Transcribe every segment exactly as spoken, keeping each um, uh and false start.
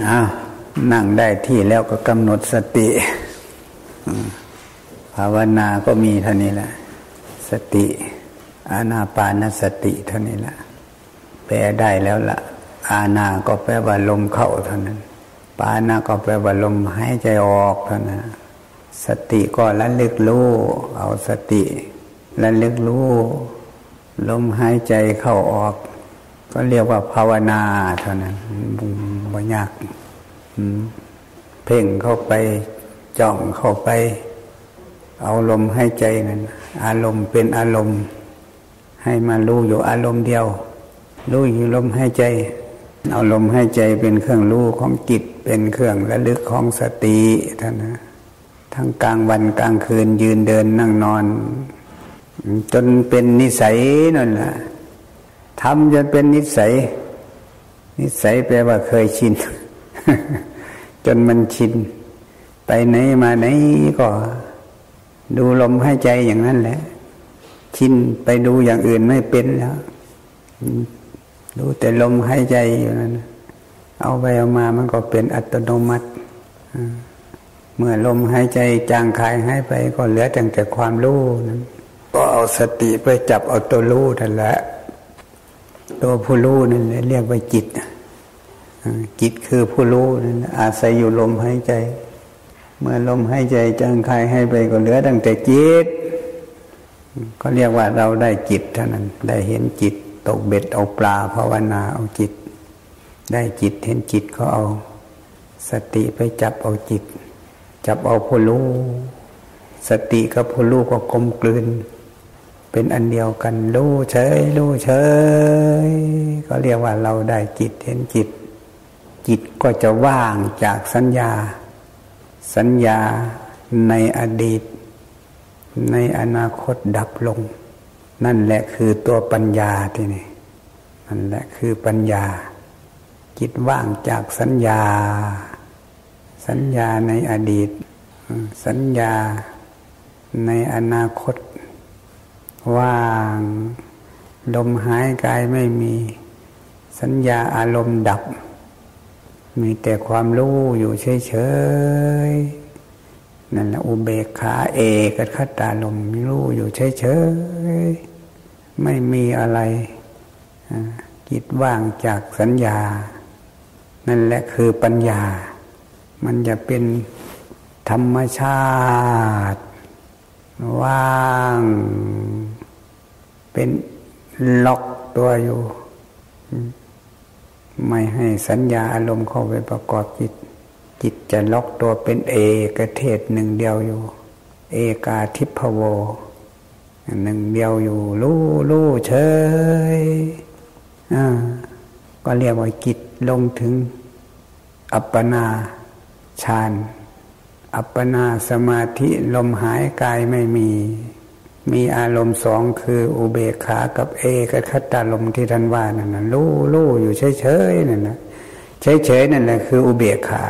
เอานั่งได้ที่แล้วก็กำหนดสติภาวนาก็มีเท่านี้แหละสติอานาปานสติเท่านี้แหละแปลได้แล้วล่ะอานาก็แปลว่าลมเข้าเท่านั้นปานาก็แปลว่าลมหายใจออกเท่านั้นสติก็ระลึกรู้เอาสติระลึกรู้ลมหายใจเข้าออกก็เรียกว่าภาวนาเท่านั้นบ่ยากเพ่งเข้าไปจ้องเข้าไปเอาลมหายใจนั้นอารมณ์เป็นอารมณ์ให้มารู้อยู่อารมณ์เดียวรู้อยู่ลมหายใจเอาลมหายใจเป็นเครื่องรู้ของจิตเป็นเครื่องระลึกของสติท่านนะทั้งกลางวันกลางคืนยืนเดินนั่งนอนจนเป็นนิสัยนั่นแหละทำจนเป็นนิสัยนิสัยแปลว่าเคยชิน จนมันชินไปไหนมาไหนก็ดูลมหายใจอย่างนั้นแหละชินไปดูอย่างอื่นไม่เป็นแล้วดูแต่ลมหายใจอยู่นั่นเอาไปเอามามันก็เป็นอัตโนมัติเมื่อลมหายใจจางคายหายไปก็เหลือแต่ความรู้นั้นก็เอาสติไปจับเอาตัวรู้นั่นแหละตัวผู้รู้นั่นแหละเรียกว่าจิตจิตคือผู้รู้นั่นอาศัยอยู่ลมหายใจเมื่อลมหายใจจางคายหายไปก็เหลือตั้งแต่จิตก็เรียกว่าเราได้จิตเท่านั้นได้เห็นจิตตกเบ็ดเอาปลาภาวนาเอาจิตได้จิตเห็นจิตก็เอาสติไปจับเอาจิตจับเอาผู้รู้สติกับผู้รู้ก็กลมกลืนเป็นอันเดียวกันรู้เฉยรู้เฉยก็เรียกว่าเราได้จิตเห็นจิตจิตก็จะว่างจากสัญญาสัญญาในอดีตในอนาคตดับลงนั่นแหละคือตัวปัญญาที่นี่นั่นแหละคือปัญญาจิตว่างจากสัญญาสัญญาในอดีตสัญญาในอนาคตว่างลมหายกายไม่มีสัญญาอารมณ์ดับมีแต่ความรู้อยู่เฉยๆนั่นแหละอุเบกขาเอกคตาลมรู้อยู่เฉยๆไม่มีอะไรจิตว่างจากสัญญานั่นแหละคือปัญญามันจะเป็นธรรมชาติว่างเป็นล็อกตัวอยู่ไม่ให้สัญญาอารมณ์เข้าไปประกอบจิตจิตจะล็อกตัวเป็นเอกเทศหนึ่งเดียวอยู่เอกาทิพโวหนึ่งเดียวอยู่รู้รู้เฉยอ่าก็เรียกว่าจิตลงถึงอัปปนาฌานอัปปนาสมาธิลมหายกายไม่มีมีอารมณ์สองคืออุเบกขากับเอกคตาลมที่ท่านว่านั่นนะรู้รู้อยู่เฉยๆนั่นนะเฉยๆนั่นแหละคืออุเบกขา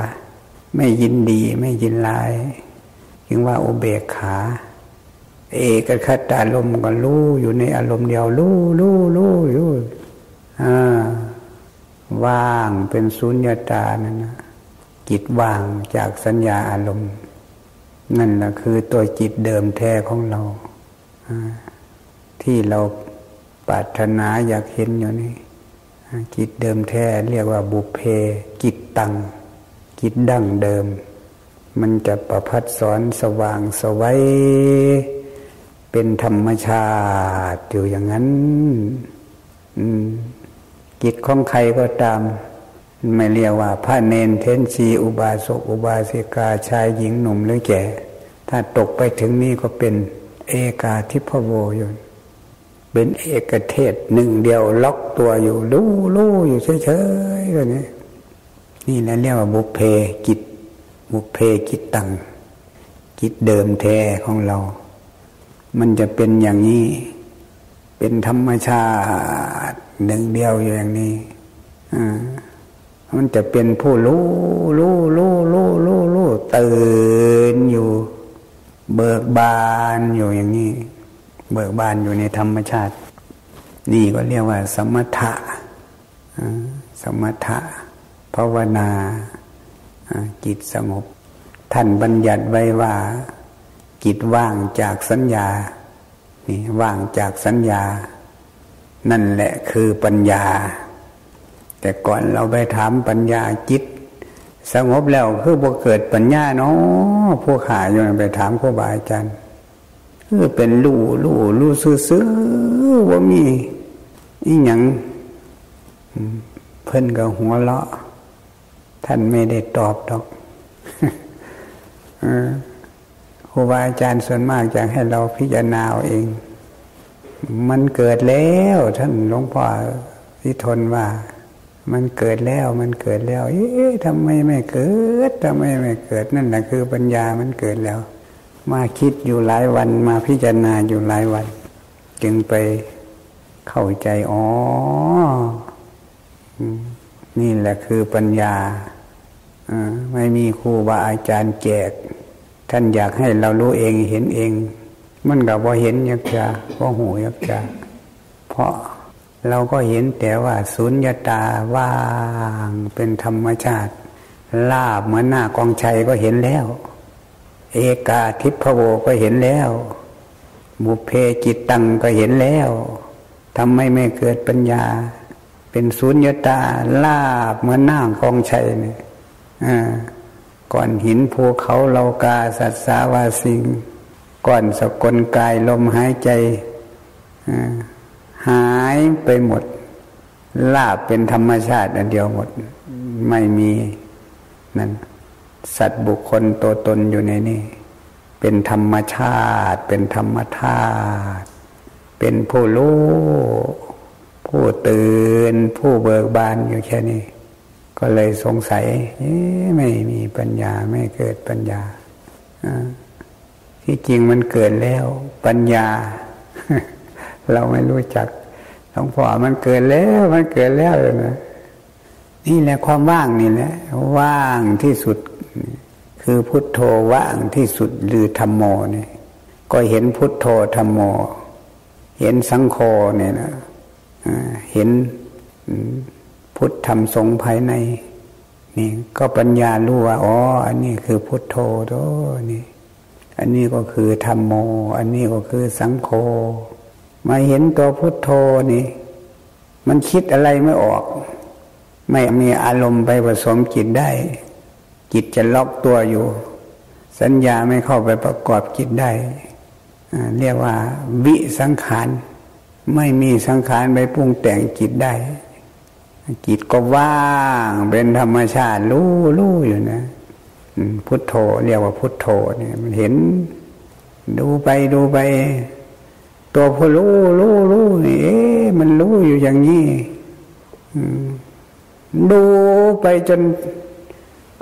ไม่ยินดีไม่ยินร้ายจึงว่าอุเบกขาเอกคตาลมก็รู้อยู่ในอารมณ์เดียวรู้รู้รู้อยู่อ่าว่างเป็นสุญญตานั่นนะจิตว่างจากสัญญาอารมณ์นั่นแหละคือตัวจิตเดิมแท้ของเราที่เราปรารถนาอยากเห็นอยู่นี่จิตเดิมแท้เรียกว่าบุพเพจิตตังจิตดั้งเดิมมันจะประพัดสอนสว่างสวัยเป็นธรรมชาติอยู่อย่างนั้นจิตของใครก็ตามไม่เรียกว่าพระเนนเทนชีอุบาสกอุบาสิกาชายหญิงหนุ่มหรือแก่ถ้าตกไปถึงนี้ก็เป็นเอกาทิพโวอยู่เป็นเอกเทศหนึ่งเดียวล็อกตัวอยู่รู้รู้อยู่เฉยๆแบบนี้นี่แหละเรียกว่าบุพเพจิตบุพเพจิตตังจิตเดิมแท้ของเรามันจะเป็นอย่างนี้เป็นธรรมชาติหนึ่งเดียวอยู่อย่างนี้อ่ามันจะเป็นผู้รู้รู้รู้รู้รู้รู้ตื่นอยู่เบิกบานอยู่อย่างนี้เบิกบานอยู่ในธรรมชาตินี่ก็เรียกว่าสมถะสมถะภาวนา จิตสงบท่านบัญญัติไว้ว่าจิตว่างจากสัญญานี่ว่างจากสัญญานั่นแหละคือปัญญาแต่ก่อนเราไปถามปัญญาจิตสงบแล้วคือบ่เกิดปัญญาเนาะพวกหาอยู่ไปถามครูบาอาจารย์คือเป็นลู่ลู่ลู่ซื่อๆว่ามีอีหยังเพิ่นก็หัวเราะท่านไม่ได้ตอบดอกครูบาอาจารย์ส่วนมากอยากให้เราพิจารณาเองมันเกิดแล้วท่านหลวงพ่อที่ทนว่ามันเกิดแล้วมันเกิดแล้วเอ๊ะทำไมไม่เกิดทำไมไม่เกิดนั่นแหละคือปัญญามันเกิดแล้วมาคิดอยู่หลายวันมาพิจารณาอยู่หลายวันจึงไปเข้าใจอ๋อนี่แหละคือปัญญาไม่มีครูบาอาจารย์แจกท่านอยากให้เรารู้เองเห็นเองมันก็บ่เห็นยักษ์จ้าบ่หูยักษ์จ้าเพราะเราก็เห็นแต่ว่าสุญญตาว่างเป็นธรรมชาติลาบเหมือนหน้ากองชัยก็เห็นแล้วเอกาทิพโวก็เห็นแล้วบุพเพจิตตังก็เห็นแล้วทำไมไม่เกิดปัญญาเป็นสุญญตาลาบเหมือนหน้ากองชัยเนี่ยก่อนหินภูเขาเหล่ากาสัตว์สาวาสิงก่อนสกลกายลมหายใจหายไปหมดลาบเป็นธรรมชาติอันเดียวหมดไม่มีนั่นสัตว์บุคคลตัวตนอยู่ในนี้เป็นธรรมชาติเป็นธรรมธาตุเป็นผู้รู้ผู้ตื่นผู้เบิกบานอยู่แค่นี้ก็เลยสงสัยไม่มีปัญญาไม่เกิดปัญญาที่จริงมันเกิดแล้วปัญญาเราไม่รู้จักหลวงพ่อมันเกิดแล้วมันเกิดแล้วเลยนะนี่แหละความว่างนี่แหละว่างที่สุดคือพุทโธว่างที่สุดหรือธัมโมเนี่ยก็เห็นพุทโธธัมโมเห็นสังโฆเนี่ยนะเห็นพุทธธรรมสงฆ์ภายในนี่ก็ปัญญารู้ว่าอ๋ออันนี้คือพุทโธโธนี่อันนี้ก็คือธัมโมอันนี้ก็คือสังโฆมาเห็นตัวพุทโธนี่มันคิดอะไรไม่ออกไม่มีอารมณ์ไปผสมจิตได้จิตจะล็อกตัวอยู่สัญญาไม่เข้าไปประกอบจิตได้เรียกว่าวิสังขารไม่มีสังขารไปปรุงแต่งจิตได้จิตก็ว่างเป็นธรรมชาติรู้รู้อยู่นะพุทโธเรียกว่าพุทโธเนี่ยมันเห็นดูไปดูไปตัวผู้รู้รู้รู้นี่เอ๊ะมันรู้อยู่อย่างนี้ดูไปจน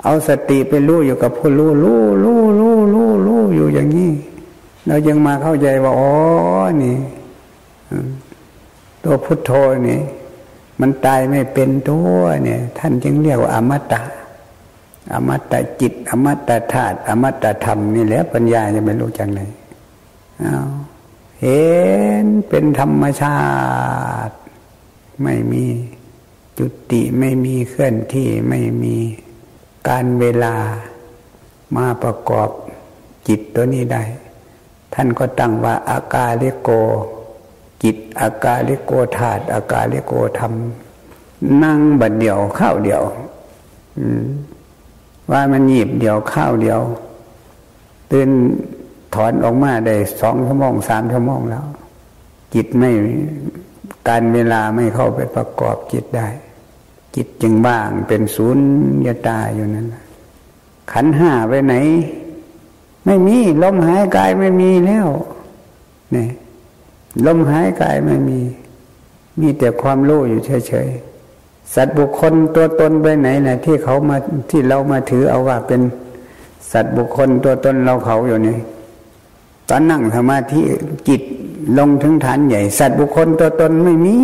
เอาสติไปรู้อยู่กับผู้รู้รู้รู้รู้รู้รู้อยู่อย่างนี้เรายังมาเข้าใจว่าอ๋อนี่ตัวพุทโธนี่มันตายไม่เป็นตัวเนี่ยท่านจึงเรียกว่าอมตะอมตะจิตอมตะธาตุอมตะธรรมนี่แหละปัญญาจะไม่รู้จักไหนอ้าวเห็นเป็นธรรมชาติไม่มีจุติไม่มีเคลื่อนที่ไม่มีการเวลามาประกอบจิตตัวนี้ได้ท่านก็ตั้งว่าอากาลิโกจิตอากาลิโกธาตุอากาลิโกธรรมนั่งบัดเดียวข้าวเดียวว่ามันหยิบเดียวข้าวเดียวตื่นถอนออกมาได้สองชั่วโมงสามชั่วโมงแล้วจิตไม่การเวลาไม่เข้าไปประกอบจิตได้จิตจึงว่างเป็นสุญญตาอยู่นั้นขันธ์ห้าไปไหนไม่มีลมหายกายไม่มีแล้วนี่ลมหายกายไม่มีมีแต่ความรู้อยู่เฉยๆสัตว์บุคคลตัวตนไปไหนนะที่เขามาที่เรามาถือเอาว่าเป็นสัตว์บุคคลตัวตนเราเขาอยู่นี่ตอนนั่งสมาธิจิตลงถึงฐานใหญ่สัตว์บุคคลตัวตนไม่มี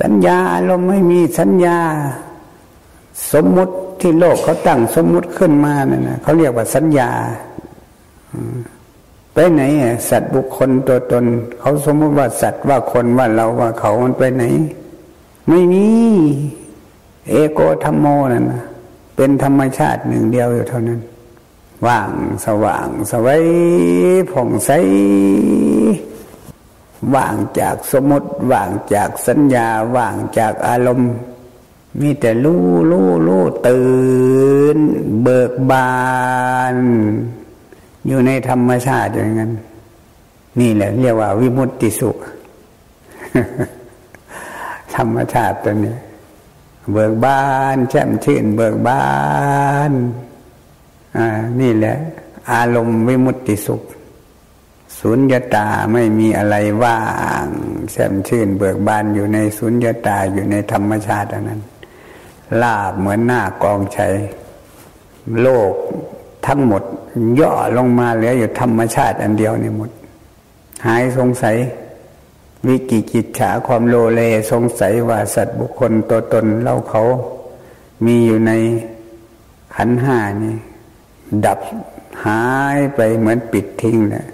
สัญญาอารมณ์ไม่มีสัญญาสมมุติที่โลกเขาตั้งสมมุติขึ้นมาเนี่ยนะเขาเรียกว่าสัญญาไปไหนสัตว์บุคคลตัวตนเขาสมมุติว่าสัตว์ว่าคนว่าเราว่าเขามันไปไหนไม่มีเอโกธัมโมนั่นนะ เป็นธรรมชาติหนึ่งเดียวอยู่เท่านั้นว่างสว่างสวัยผ่องใสว่างจากสมมติว่างจากสัญญาว่างจากอารมณ์มีแต่รู้รู้รู้ตื่นเบิกบานอยู่ในธรรมชาติอย่างนั้นนี่แหละเรียกว่าวิมุตติสุข ธรรมชาติตัวนี้เบิกบานแช่มชื่นเบิกบานอ่านี่แหละอารมณ์วิมุตติสุขสุญญตาไม่มีอะไรว่างแช่มชื่นเบิกบานอยู่ในสุญญตาอยู่ในธรรมชาติอันนั้นลาบเหมือนหน้ากองชัยโลกทั้งหมดย่อลงมาเหลืออยู่ธรรมชาติอันเดียวนี่หมดหายสงสัยวิจิกิจฉาความโลเลสงสัยว่าสัตว์บุคคลตัวตนเราเขามีอยู่ในขันธ์ห้านี่ดับหายไปเหมือนปิดทิ้งเนี่ย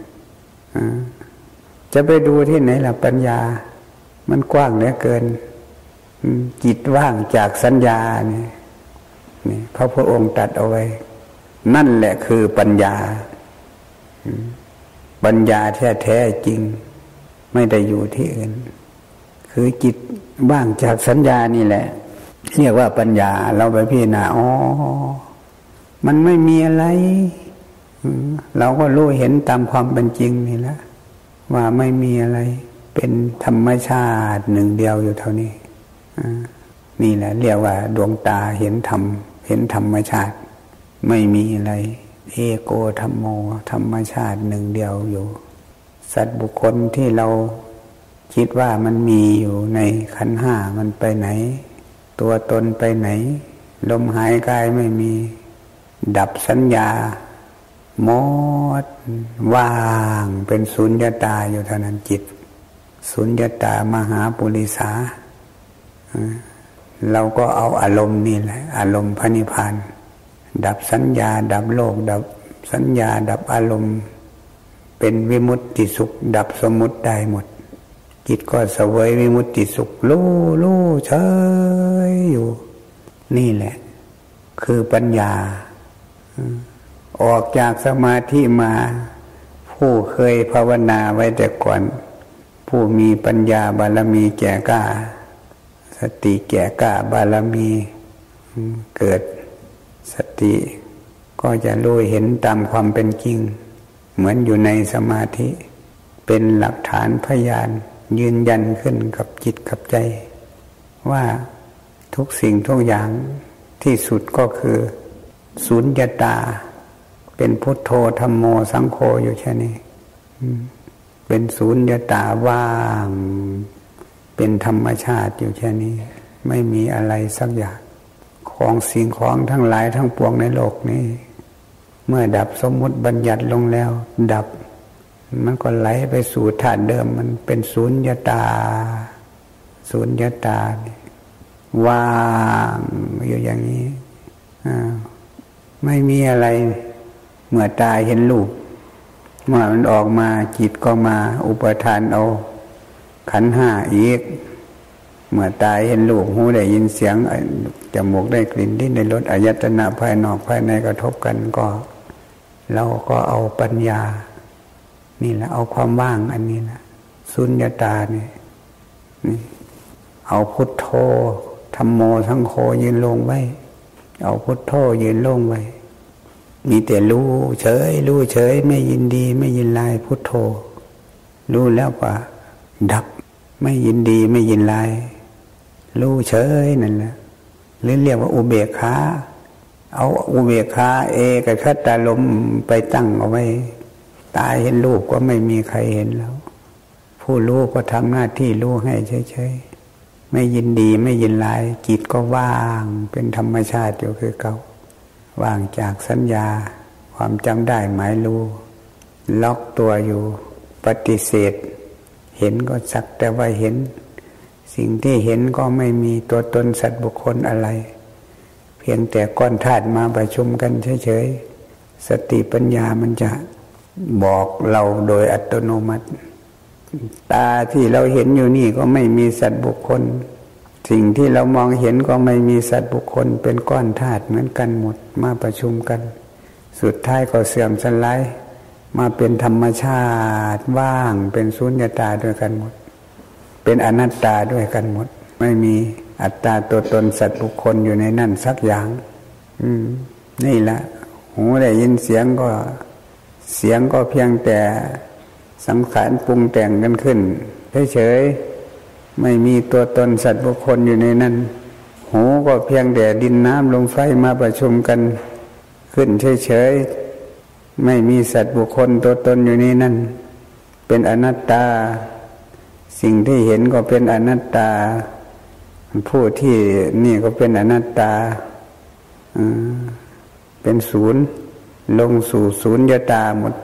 จะไปดูที่ไหนล่ะปัญญามันกว้างเหลือเกินจิตว่างจากสัญญาเนี่ยนี่พระพุทธองค์ตรัสเอาไว้นั่นแหละคือปัญญาปัญญาแท้ๆจริงไม่ได้อยู่ที่อื่นคือจิตว่างจากสัญญานี่แหละเรียกว่าปัญญาเราไปพิจารณาอ๋อมันไม่มีอะไรเราก็รู้เห็นตามความเป็นจริงนี่แหละว่าไม่มีอะไรเป็นธรรมชาติหนึ่งเดียวอยู่เท่านี้นี่แหละเรียกว่าดวงตาเห็นธรรมเห็นธรรมชาติไม่มีอะไรเอโกธัมโมธรรมชาติหนึ่งเดียวอยู่สัตว์บุคคลที่เราคิดว่ามันมีอยู่ในขันธ์ห้ามันไปไหนตัวตนไปไหนลมหายใจไม่มีดับสัญญาหมดว่างเป็นสุญญตาอยู่เท่านั้นจิตสุญญตามหาปุริสาเราก็เอาอารมณ์นี่แหละอารมณ์พระนิพพานดับสัญญาดับโลกดับสัญญาดับอารมณ์เป็นวิมุตติสุขดับสมมุติได้หมดจิตก็เสวยวิมุตติสุขรู้รู้เฉยอยู่นี่แหละคือปัญญาออกจากสมาธิมาผู้เคยภาวนาไว้แต่ก่อนผู้มีปัญญาบารมีแก่กล้าสติแก่กล้าบารมีเกิดสติก็จะรู้เห็นตามความเป็นจริงเหมือนอยู่ในสมาธิเป็นหลักฐานพยานยืนยันขึ้นกับจิตกับใจว่าทุกสิ่งทุกอย่างที่สุดก็คือสุญญตาเป็นพุทโธธัมโมสังโฆอยู่แค่นี้เป็นสุญญตาว่างเป็นธรรมชาติอยู่แค่นี้ไม่มีอะไรสักอย่างของสิ่งของทั้งหลายทั้งปวงในโลกนี้เมื่อดับสมมุติบัญญัติลงแล้วดับมันก็ไหลไปสู่ธาตุเดิมมันเป็นสุญญตาสุญญตาว่างอยู่อย่างนี้ไม่มีอะไรเมื่อตาเห็นรูปเมื่อมันออกมาจิตก็มาอุปทานเอาขันธ์ห้าอีกเมื่อตาเห็นรูปหูได้ยินเสียงจมูกได้กลิ่นลิ้นได้รสอายตนะภายนอกภายในกระทบกันก็เราก็เอาปัญญานี่แหละเอาความว่างอันนี้นะสุญญตานี่นี่เอาพุทโธธัมโมสังโฆยืนลงไว้เอาพุทโธยืนลงไว้มีแต่รู้เฉยรู้เฉยไม่ยินดีไม่ยินร้ายพุทโธรู้แล้วก็ดับไม่ยินดีไม่ยินร้ายรู้เฉยนั่นแหละหรือเรียกว่าอุเบกขาเอาอุเบกขาเอกคตารมณ์ไปตั้งเอาไว้ตาเห็นรูปก็ไม่มีใครเห็นแล้วผู้รู้ก็ทำหน้าที่รู้ให้เฉยๆไม่ยินดีไม่ยินร้ายจิตก็ว่างเป็นธรรมชาติอยู่คือเก่าว่างจากสัญญาความจำได้หมายรู้ล็อกตัวอยู่ปฏิเสธเห็นก็สักแต่ว่าเห็นสิ่งที่เห็นก็ไม่มีตัวตนสัตว์บุคคลอะไรเพียงแต่ก้อนธาตุมาประชุมกันเฉยๆสติปัญญามันจะบอกเราโดยอัตโนมัติตาที่เราเห็นอยู่นี่ก็ไม่มีสัตว์บุคคล สิ่งที่เรามองเห็นก็ไม่มีสัตว์บุคคลเป็นก้อนธาตุเหมือนกันหมดมาประชุมกันสุดท้ายก็เสื่อมสลายมาเป็นธรรมชาติว่างเป็นสุญญตาด้วยกันหมดเป็นอนัตตาด้วยกันหมดไม่มีอัตตาตัวตนสัตว์บุคคลอยู่ในนั่นสักอย่างอืมนี่แหละหูได้ยินเสียงก็เสียงก็เพียงแต่สังขารปรุงแต่งกันขึ้นเฉยๆไม่มีตัวตนสัตว์บุคคลอยู่ในนั้นหูก็เพียงแต่ดินน้ำลมไฟมาประชุมกันขึ้นเฉยๆไม่มีสัตว์บุคคลตัวตนอยู่ในนั้นเป็นอนัตตาสิ่งที่เห็นก็เป็นอนัตตาผู้ที่นี่ก็เป็นอนัตตาเป็นศูนย์ลงสู่ศูนย์ยตาหมด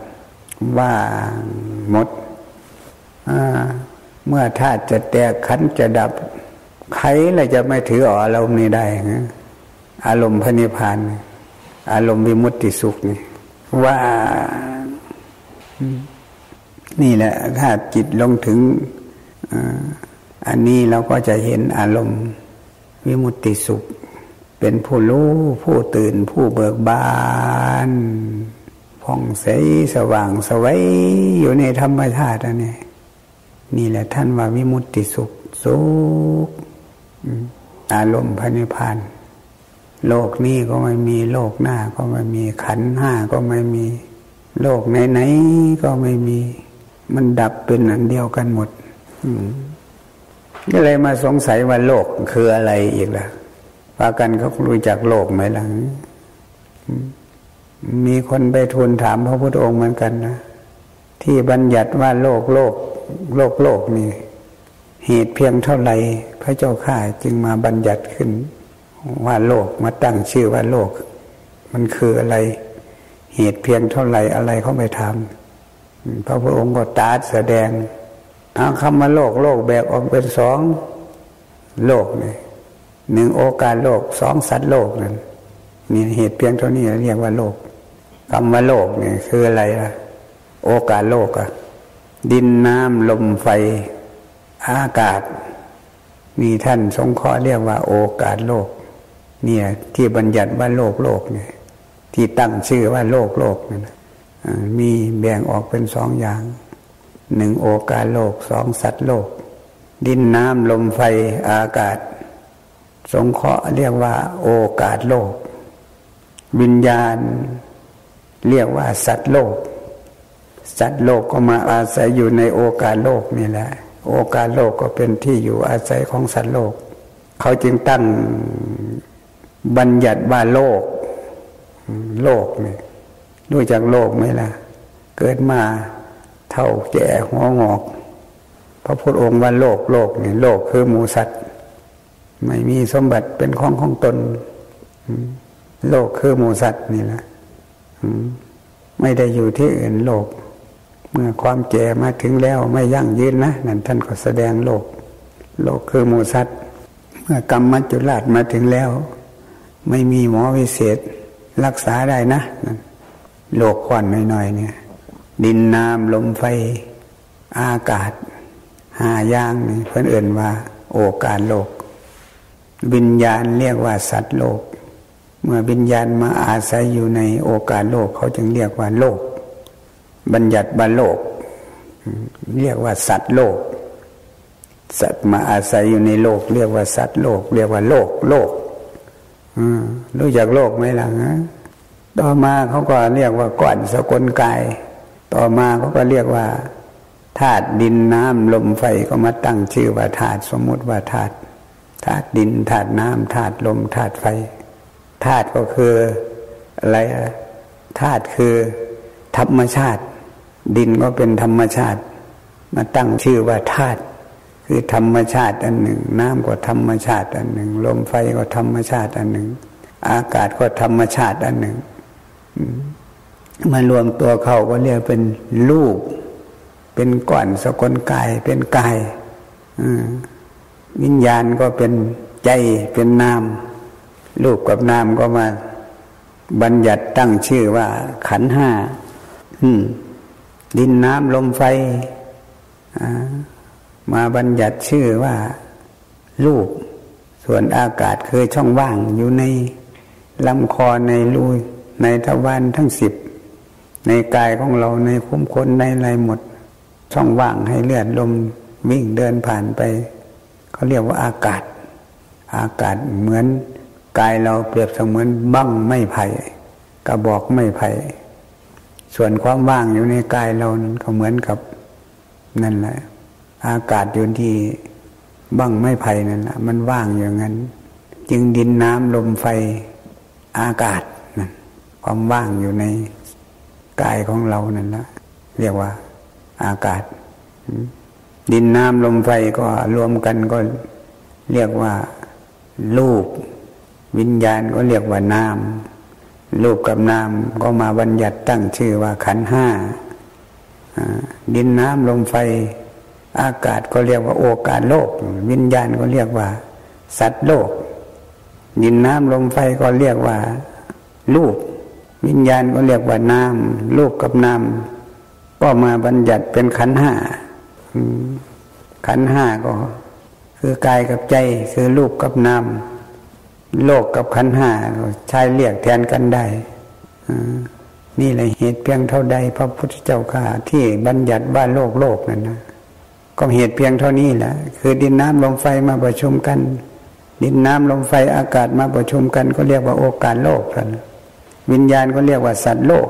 ว่างหมดเมื่อธาตุจะแตกขันธ์จะดับใครล่ะจะไม่ถืออารมณ์นี้ได้นะอารมณ์พระนิพพานอารมณ์วิมุตติสุขนี่ว่านี่แหละถ้าจิตลงถึงอันนี้เราก็จะเห็นอารมณ์วิมุตติสุขเป็นผู้รู้ผู้ตื่นผู้เบิกบานผ่องใสสว่างสวยอยู่ในธรรมชาติอันนี้นี่แหละท่านว่าวิมุตติสุขสุขอารมณ์พระนิพพานโลกนี้ก็ไม่มีโลกหน้าก็ไม่มีขันธ์ห้าก็ไม่มีโลกไหนๆก็ไม่มีมันดับเป็นอันเดียวกันหมดก็เลยมาสงสัยว่าโลกคืออะไรอีกล่ะพากันเขารู้จักโลกไหมล่ะมีคนไปทูลถามพระพุทธองค์เหมือนกันนะที่บัญญัติว่าโลกโลกโลกโลกนี่เหตุเพียงเท่าไหร่พระเจ้าข้าจึงมาบัญญัติขึ้นว่าโลกมาตั้งชื่อว่าโลกมันคืออะไรเหตุเพียงเท่าไหร่อะไรเขาไม่ทำพระพุทธองค์ก็ตรัสแสดงเอาคำว่าโลกโลกแบ่งออกเป็นสองโลกนี่หนึ่งโอกาสโลกสองสัตว์โลกนั่นนี่เหตุเพียงเท่านี้เรียกว่าโลกคำว่าโลกนี่คืออะไรล่ะโอกาสโลกอะดินน้ำลมไฟอากาศนี่ท่านสงเคราะห์เรียกว่าโอกาสโลกเนี่ยที่บัญญัติว่าโลกโลกเนี่ยที่ตั้งชื่อว่าโลกโลกนั่นมีแบ่งออกเป็นสองอย่างหนึ่งโอกาสโลกสองสัตว์โลกดินน้ำลมไฟอากาศสงเคราะห์เรียกว่าโอกาสโลกวิญญาณเรียกว่าสัตว์โลกสัตว์โลกก็มาอาศัยอยู่ในโอกาสโลกนี่แหละโอกาสโลกก็เป็นที่อยู่อาศัยของสัตว์โลกเขาจึงตั้งบัญญัติว่าโลกโลกนี่รู้จักโลกไหมล่ะเกิดมาเท่าแก่หัวงอกพระพุทธองค์ว่าโลกโลกนี่โลกคือหมูสัตว์ไม่มีสมบัติเป็นของของตนโลกคือหมูสัตว์นี่แหละไม่ได้อยู่ที่อื่นโลกเมื่อความแก่มาถึงแล้วไม่ยั่งยืนนะนั่นท่านก็แสดงโลกโลกคือหมูสัตว์เมื่อกรรมจุราชมาถึงแล้วไม่มีหมอวิเศษรักษาได้นะนั่นโลกควันน้อยๆเนี่ยดินน้ำลมไฟอากาศห้าอย่างนี่เพิ่นเอื่นว่าโอกาสโลกวิญญาณเรียกว่าสัตว์โลกเมื่อวิญญาณมาอาศัยอยู่ในโอกาสโลกเขาจึงเรียกว่าโลกบัญญัติว่าโลกเรียกว่าสัตว์โลกสัตว์มาอาศัยอยู่ในโลกเรียกว่าสัตว์โลกเรียกว่าโลกโลกรู้จักโลกไหมล่ะฮะต่อมาเขาก็เรียกว่าก้อนสกลกายต่อมาเขาก็เรียกว่าธาตุดินน้ำลมไฟก็มาตั้งชื่อว่าธาตุสมมติว่าธาตุธาตุดินธาตุน้ำธาตุลมธาตุไฟธาตุก็คืออะไรธาตุคือธรรมชาติดินก็เป็นธรรมชาติมาตั้งชื่อว่าธาตุคือธรรมชาติอันหนึ่งน้ำก็ธรรมชาติอันหนึ่งลมไฟก็ธรรมชาติอันหนึ่งอากาศก็ธรรมชาติอันหนึ่งมารวมตัวเข้าก็เรียกเป็นรูปเป็นก้อนสกลกายเป็นกายวิญญาณก็เป็นใจเป็นนามรูปกับนามก็มาบัญญัติตั้งชื่อว่าขันธ์ห้าดินน้ำลมไฟมาบัญญัติชื่อว่ารูป ส่วนอากาศคือช่องว่างอยู่ในลำคอในรูในทวารทั้งสิบในกายของเราในคุ้มค้นในอะไรหมดช่องว่างให้เลือดลมวิ่งเดินผ่านไปเขาเรียกว่าอากาศอากาศเหมือนกายเราเปรียบเสมือนบั้งไม้ไผ่กระบอกไม้ไผ่ส่วนความว่างอยู่ในกายเรานั้นก็เหมือนกับนั่นแหละอากาศอยู่ที่บั้งไม้ไผ่นั่นแหละมันว่างอย่างนั้นจึงดินน้ำลมไฟอากาศนั่นความว่างอยู่ในกายของเรานั่นแหละเรียกว่าอากาศดินน้ำลมไฟก็รวมกันก็เรียกว่ารูปวิญญาณก็เรียกว่านามรูปกับนามก็มาบัญญัติตั้งชื่อว่าขันธ์ห้าดินน้ำลมไฟอากาศก็เรียกว่าโอกาสโลกวิญญาณก็เรียกว่าสัตว์โลกดินน้ำลมไฟก็เรียกว่ารูปวิญญาณก็เรียกว่านามรูปกับนามก็มาบัญญัติเป็นขันธ์ห้าขันธ์ห้าก็คือกายกับใจคือรูปกับนามโลกกับขันธ์ห้าใช้เรียกแทนกันได้นี่แหละเหตุเพียงเท่าใดพระพุทธเจ้าข้าที่บัญญัติว่าโลกโลกนั่นนะก็เหตุเพียงเท่านี้แหละคือดินน้ำลมไฟมาประชุมกันดินน้ำลมไฟอากาศมาประชุมกันก็เรียกว่าโอกาสโลกกันวิญญาณก็เรียกว่าสัตว์โลก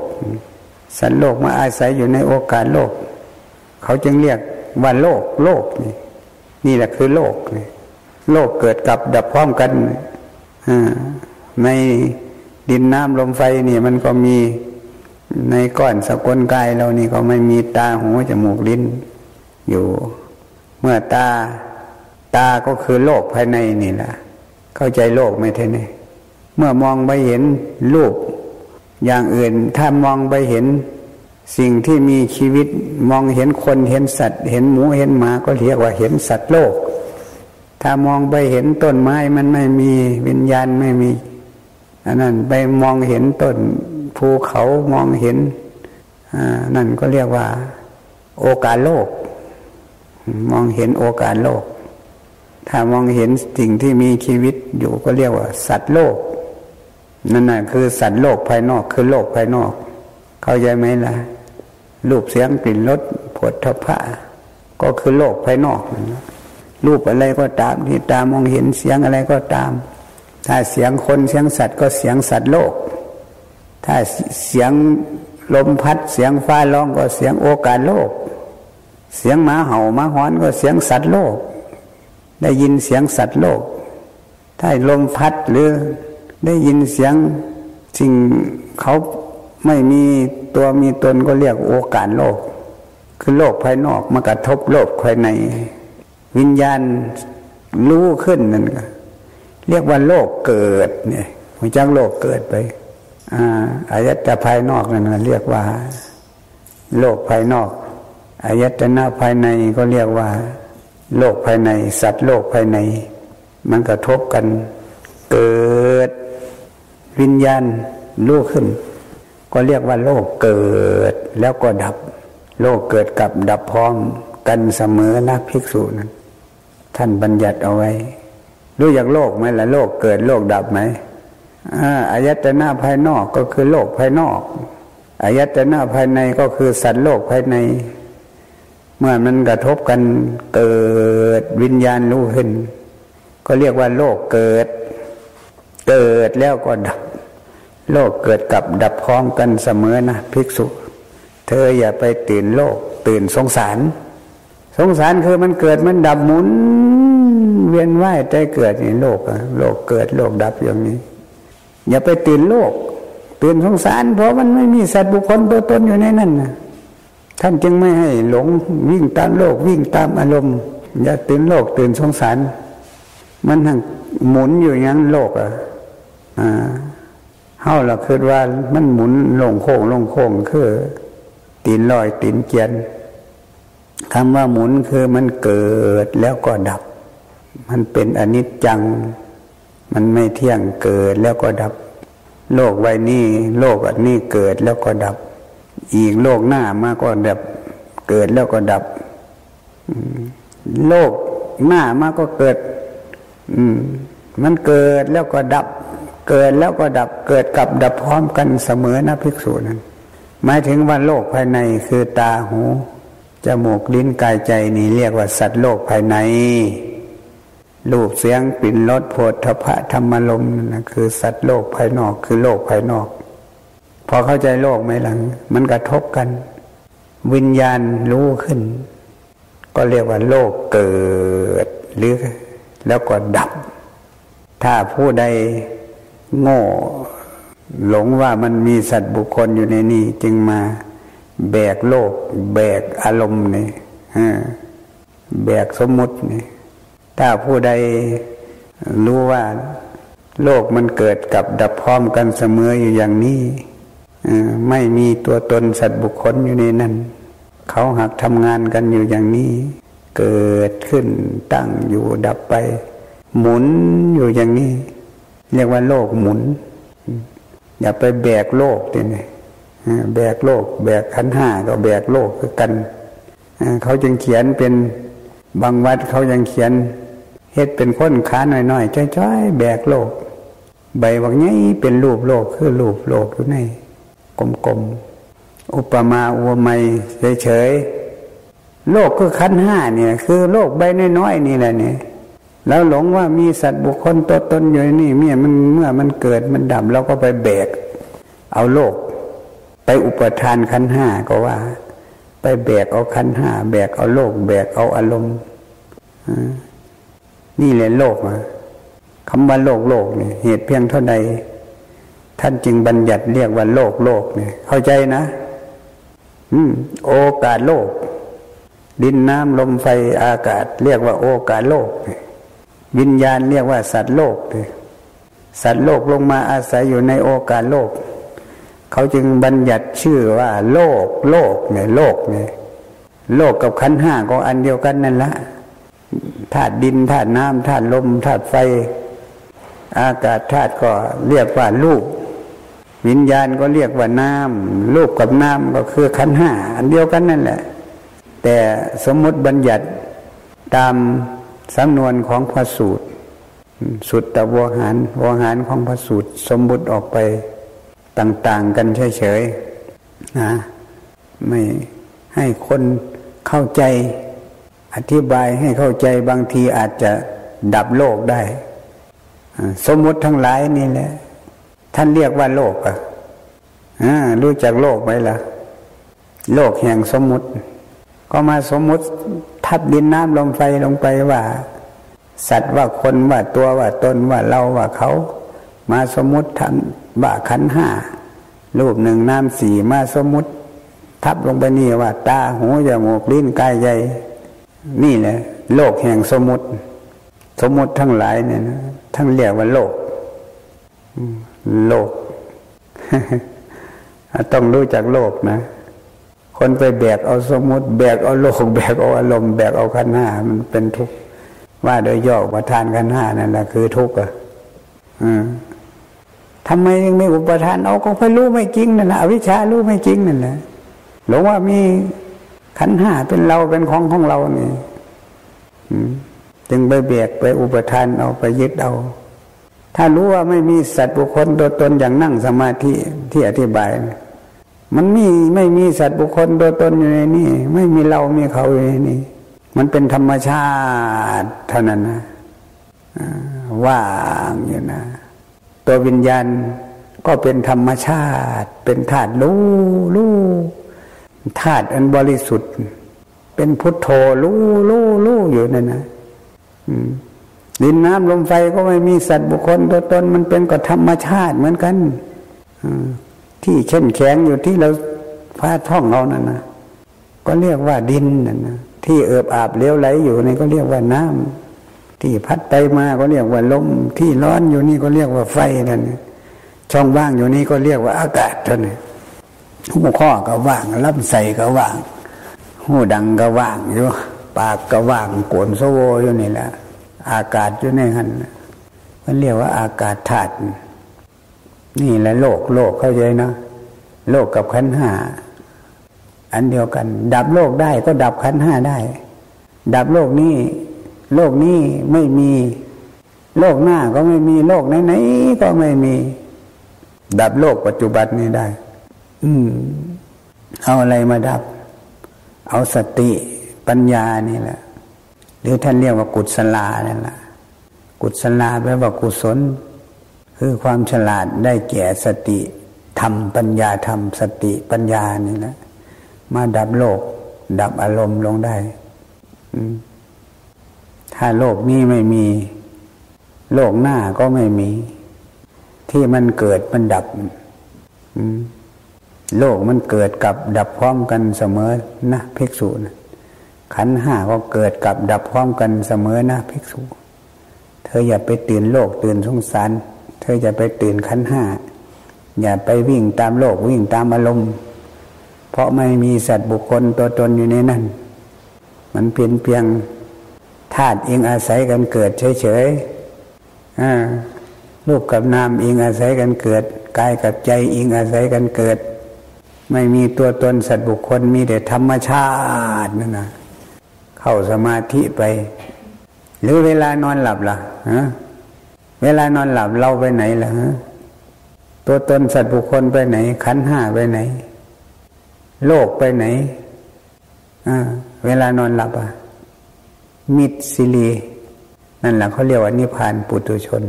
สัตว์โลกมาอาศัยอยู่ในโอกาสโลกเขาจึงเรียกว่าโลกโลกนี่นี่แหละคือโลกนี่โลกเกิดกับดับพร้อมกันในดินน้ำลมไฟนี่มันก็มีในก้อนสกลกายเรานี่ก็ไม่มีตาหูจมูกลิ้นอยู่เมื่อตาตาก็คือโลกภายในนี่แหละเข้าใจโลกไหมท่านนี่เมื่อมองไปเห็นรูปอย่างอื่นถ้ามองไปเห็นสิ่งที่มีชีวิตมองเห็นคนเห็นสัตว์เห็นหมูเห็นหมาก็เรียกว่าเห็นสัตว์โลกถ้ามองไปเห็นต้นไม้มันไม่มีวิญญาณไม่มีอันนั้นไปมองเห็นต้นภูเขามองเห็นนั่นก็เรียกว่าโอกาสโลกมองเห็นโอกาสโลกถ้ามองเห็นสิ่งที่มีชีวิตอยู่ก็เรียกว่าสัตว์โลกนั่นน่ะคือสัตว์โลกภายนอกคือโลกภายนอกเข้าใจไหมล่ะรูปเสียงกลิ่นรสโผฏฐัพพะก็คือโลกภายนอกรูปอะไรก็ตามที่ตามองเห็นเสียงอะไรก็ตามถ้าเสียงคนเสียงสัตว์ก็เสียงสัตว์โลกถ้าเสียงลมพัดเสียงฟ้าร้องก็เสียงโอกาสโลกเสียงหมาเห่าหมาหอนก็เสียงสัตว์โลกได้ยินเสียงสัตว์โลกถ้าลมพัดหรือได้ยินเสียงสิ่งเขาไม่มีตัวมีตนก็เรียกโอกาสโลกคือโลกภายนอกมากระทบโลกภายในวิญญาณรู้ขึ้นนั่นก็เรียกว่าโลกเกิดเนี่ยหัวจักโลกเกิดไปอ่าอายตนะภายนอกนั่นเรียกว่าโลกภายนอกอายตนะภายในก็เรียกว่าโลกภายในสัตว์โลกภายในมันกระทบกันเกิดวิญญาณรู้ขึ้นก็เรียกว่าโลกเกิดแล้วก็ดับโลกเกิดกับดับพร้อมกันเสมอนักภิกษุนั้นท่านบัญญัติเอาไว้รู้จักโลกไหมล่ะโลกเกิดโลกดับไหมอายตนะภายนอกก็คือโลกภายนอกอายตนะภายในก็คือสัตว์โลกภายในเมื่อมันกระทบกันเกิดวิญญาณรู้ขึ้นก็เรียกว่าโลกเกิดเกิดแล้วก็ดับโลกเกิดกับดับพร้อมกันเสมอนะภิกษุเธออย่าไปตื่นโลกตื่นสงสารสงสารคือมันเกิดมันดับหมุนเวียนว่ายใจเกิดนี่โลกอะโลกเกิดโลกดับอย่างนี้อย่าไปตื่นโลกตื่นสงสารเพราะมันไม่มีสัตว์บุคคลตัวตนอยู่ในนั้นนะท่านจึงไม่ให้หลงวิ่งตามโลกวิ่งตามอารมณ์อย่าตื่นโลกตื่นสงสารมันหักหมุนอยู่อย่างนั้นโลกอะอ่าเฮาล่ะคิดว่ามันหมุนลงโค้งลงโค้งคือตีนลอยตีนเกียนคำว่าหมุนคือมันเกิดแล้วก็ดับมันเป็นอนิจจังมันไม่เที่ยงเกิดแล้วก็ดับโลกใบนี้โลกอันนี้เกิดแล้วก็ดับอีกโลกหน้ามาก็ดับเกิดแล้วก็ดับโลกหน้ามาก็เกิด มันเกิดแล้วก็ดับเกิดแล้วก็ดับเกิดกับดับพร้อมกันเสมอนะภิกษุนั้นหมายถึงว่าโลกภายในคือตาหูจมูกลิ้นกายใจนี่เรียกว่าสัตว์โลกภายในรูปเสียงกลิ่นรสโผฏฐัพพะธรรมารมณ์นั่นคือสัตว์โลกภายนอกคือโลกภายนอกพอเข้าใจโลกไหมหลังมันกระทบกันวิญญาณรู้ขึ้นก็เรียกว่าโลกเกิดหรือแล้วก็ดับถ้าผู้ใดโง่หลงว่ามันมีสัตว์บุคคลอยู่ในนี้จึงมาแบกโลกแบกอารมณ์นี่แบกสมมุตินี่ถ้าผู้ใดรู้ว่าโลกมันเกิดกับดับพร้อมกันเสมออยู่อย่างนี้ไม่มีตัวตนสัตว์บุคคลอยู่ในนั้นเขาหักทำงานกันอยู่อย่างนี้เกิดขึ้นตั้งอยู่ดับไปหมุนอยู่อย่างนี้เรียกว่าโลกหมุนอย่าไปแบกโลกทีนี้แบกโลกแบกขันธ์ห้าก็แบกโลกกันเขาจึงเขียนเป็นบางวัดเขายังเขียนเฮ็ดเป็นข้นขาหน่อยๆจ้อยๆแบกโลกใบวังนี้เป็นรูปโลกคือรูปโลกอยู่ในกลมๆอุปมาอุปไมยเฉยๆโลกคือขันธ์ห้านี่คือโลกใบน้อยๆนี่แหละนี่แล้วหลงว่ามีสัตว์บุคคลตัวตนอยู่นี่เมื่อมันเมื่อมันเกิดมันดับแล้วก็ไปแบกเอาโลกไปอุปทานขันธ์ห้าก็ว่าไปแบกเอาขันธ์ห้าแบกเอาโลกแบกเอาอารมณ์นี่แหละโลกอ่ะคำว่าโลกโลกนี่เหตุเพียงเท่าใดท่านจึงบัญญัติเรียกว่าโลกโลกนี่เข้าใจนะอืมโอกาสโลกดินน้ำลมไฟอากาศเรียกว่าโอกาสโลกวิญญาณเรียกว่าสัตว์โลกสัตว์โลกลงมาอาศัยอยู่ในโอกาสโลกเขาจึงบัญญัติชื่อว่าโลกโลกเนี่ยโลกเนี่ยโลกกับขันธ์ห้าก็อันเดียวกันนั่นละธาตุดินธาตุน้ำธาตุลมธาตุไฟอากาศธาตุก็เรียกว่ารูปวิญญาณก็เรียกว่าน้ำรูปกับน้ำก็คือขันธ์ห้าอันเดียวกันนั่นแหละแต่สมมติบัญญัติตามสำนวนของพระสูตรสุตตะวหารวหารของพระสูตรสมมุติออกไปต่างๆกันเฉยๆนะไม่ให้คนเข้าใจอธิบายให้เข้าใจบางทีอาจจะดับโลกได้สมมุติทั้งหลายนี่แหละท่านเรียกว่าโลกอ่ะรู้จักโลกไหมล่ะโลกแห่งสมมุติก็มาสมมุติทับดินน้ำลมไฟลงไปว่าสัตว์ว่าคนว่าตัวว่าตนว่าเราว่าเขามาสมมุติทับบ่าขันห้ารูปหนึ่งน้ำสี่มาสมมุติทับลงไปนี่ว่าตาหูจมูกลิ้นกายใจนี่แหละโลกแห่งสมมุติสมมุติทั้งหลายเนี่ยนะทั้งเรียกว่าโลกโลก ต้องรู้จักโลกนะคนไปแบกเอาสมมุติแบกเอาโลกแบกเอาอารมณ์แบกเอาขันห้ามันเป็นทุกข์ว่าโดยย่ออุปทานขันห้านั่นแหละคือทุกข์อ่ะทำไมยังไม่อุปทานเอาก็เพราะรู้ไม่จริงนั่นแหละอวิชชารู้ไม่จริงนั่นแหละหลงว่ามีขันธ์ห้าเป็นเราเป็นของของเรานี่จึงไปแบกไปอุปทานเอาไปยึดเอาถ้ารู้ว่าไม่มีสัตว์บุคคลตัวตนอย่างนั่งสมาธิที่อธิบายมันมีไม่มีสัตว์บุคคลตัวตนอยู่ในนี่ไม่มีเรามีเขาอยู่ในนี่มันเป็นธรรมชาติเท่านั้นนะว่างอยู่นะตัววิญญาณก็เป็นธรรมชาติเป็นธาตุรู้รู้ธาตุอันบริสุทธิ์เป็นพุทโธรู้รู้รู้อยู่นั่นนะดินน้ำลมไฟก็ไม่มีสัตว์บุคคลตัวตนมันเป็นก็ธรรมชาติเหมือนกันที่เข้มแข็งอยู่ที่เราพาท่องเรานั่นนะก็เรียกว่าดินนั่นนะที่เอิบอาบเลี้ยวไหลอยู่นี่ก็เรียกว่าน้ำที่พัดไปมาก็เรียกว่าลมที่ร้อนอยู่นี่ก็เรียกว่าไฟนั่นช่องว่างอยู่นี่ก็เรียกว่าอากาศเท่านั้นหูข้อก็ว่างลำไส้ก็ว่างหูดังก็ว่างอยู่ปากก็ว่างโกนโซโวอยู่นี่แหละอากาศอยู่ในนั้นมันเรียกว่าอากาศธาตุนี่แหละโลกโลกเข้าใจนะโลกกับขันธ์ห้าอันเดียวกันดับโลกได้ก็ดับขันธ์ห้าได้ดับโลกนี้โลกนี้ไม่มี โลกหน้าก็ไม่มีโลกไหนๆก็ไม่มีดับโลกปัจจุบันนี้ได้อืมเอาอะไรมาดับเอาสติปัญญานี่แหละหรือท่านเรียกว่ากุศลานั่นแหละกุศลาแปลว่ากุศลคือความฉลาดได้แก่สติธรรมปัญญาธรรมสติปัญญานี่แหละมาดับโลกดับอารมณ์ลงได้ถ้าโลกนี้ไม่มีโลกหน้าก็ไม่มีที่มันเกิดมันดับโลกมันเกิดกับดับพร้อมกันเสมอนะภิกษุนะขันธ์ห้าก็เกิดกับดับพร้อมกันเสมอนะภิกษุเธออย่าไปตื่นโลกตื่นสงสารเธออย่าไปตื่นขันธ์ห้าอย่าไปวิ่งตามโลกวิ่งตามอารมณ์เพราะไม่มีสัตว์บุคคลตัวตนอยู่ในนั้นมันเพียงเพียงธาตุเองอาศัยกันเกิดเฉยๆอ่ารูปกับนามเองอาศัยกันเกิดกายกับใจเองอาศัยกันเกิดไม่มีตัวตนสัตว์บุคคลมีแต่ธรรมชาตินั่นนะเข้าสมาธิไปหรือเวลานอนหลับล่ะฮะเวลานอนหลับเราไปไหนล่ะฮะตัวตนสัตว์บุคคลไปไหนขันธ์ห้าไปไหนโลกไปไหนอ่าเวลานอนหลับอ่ะมิตรสิรินั่นแหละเขาเรียกว่านิพพานปุถุชน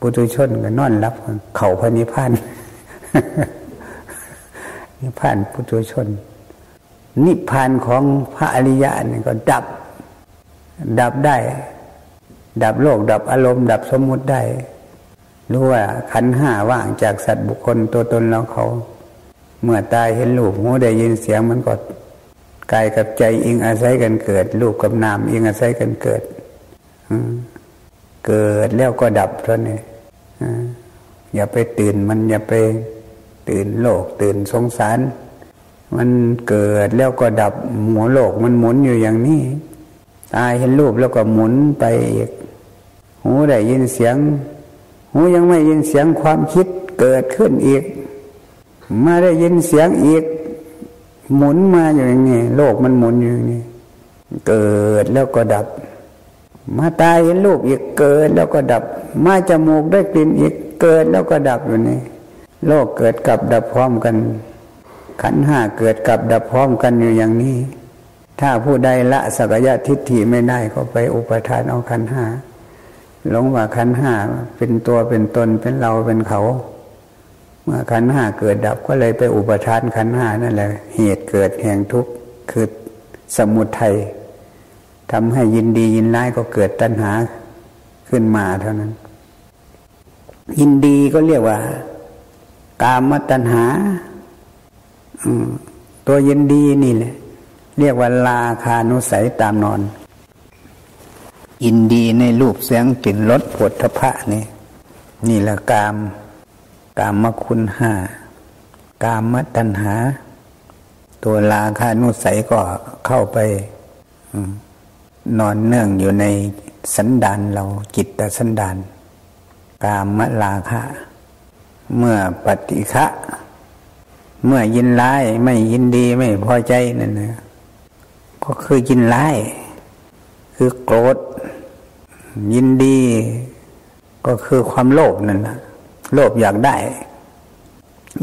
ปุถุชนก็นอนหลับเข้าพระนิพพาน นิพพานปุถุชนนิพพานของพระอริยะนี่ก็ดับดับได้ดับโลกดับอารมณ์ดับสมมุติได้รู้ว่าขันธ์ห้าว่างจากสัตว์บุคคลตัวตนเราเขาเมื่อตายเห็นรูปหูได้ยินเสียงมันก็กายกับใจเองอาศัยกันเกิดรูปกับนามเองอาศัยกันเกิดเกิดแล้วก็ดับเท่านี้อย่าไปตื่นมันอย่าไปตื่นโลกตื่นสงสารมันเกิดแล้วก็ดับหมุนโลกมันหมุนอยู่อย่างนี้ตายเห็นรูปแล้วก็หมุนไปอีกหูได้ยินเสียงหูยังไม่ยินเสียงความคิดเกิดขึ้นอีกมาได้ยินเสียงอีกหมุนมาอยู่อย่างนี้โลกมันหมุนอยู่อย่างนี้เกิดแล้วก็ดับมาตาเห็นรูปอีกเกิดแล้วก็ดับมาจมูกได้กลิ่นอีกเกิดแล้วก็ดับอยู่นี่โลกเกิดกับดับพร้อมกันขันธ์ห้าเกิดกับดับพร้อมกันอยู่อย่างนี้ถ้าผู้ใดละสักกายทิฏฐิไม่ได้ก็ไปอุปทานเอาขันธ์ห้าหลงว่าขันธ์ห้าเป็นตัวเป็นตนเป็นเราเป็นเขาเมื่อขันธ์ห้าเกิดดับก็เลยไปอุปทานขันธ์ห้านั่นแหละเหตุเกิดแห่งทุกข์คือสมุทัยทำให้ยินดียินร้ายก็เกิดตัณหาขึ้นมาเท่านั้นยินดีก็เรียกว่ากามตัณหาตัวยินดีนี่แหละเรียกว่าราคานุสัยตามนอนยินดีในรูปเสียงกลิ่นรสโผฏฐัพพะนี่นี่แหละกามกามคุณห้ากามตัณหาตัวราคานุสัยก็เข้าไปนอนเนื่องอยู่ในสันดานเราจิตตสันดานกามราคะเมื่อปฏิฆะเมื่อยินร้ายไม่ยินดีไม่พอใจนั่นนะก็คือยินร้ายคือโกรธยินดีก็คือความโลภนั่นนะโลภอยากได้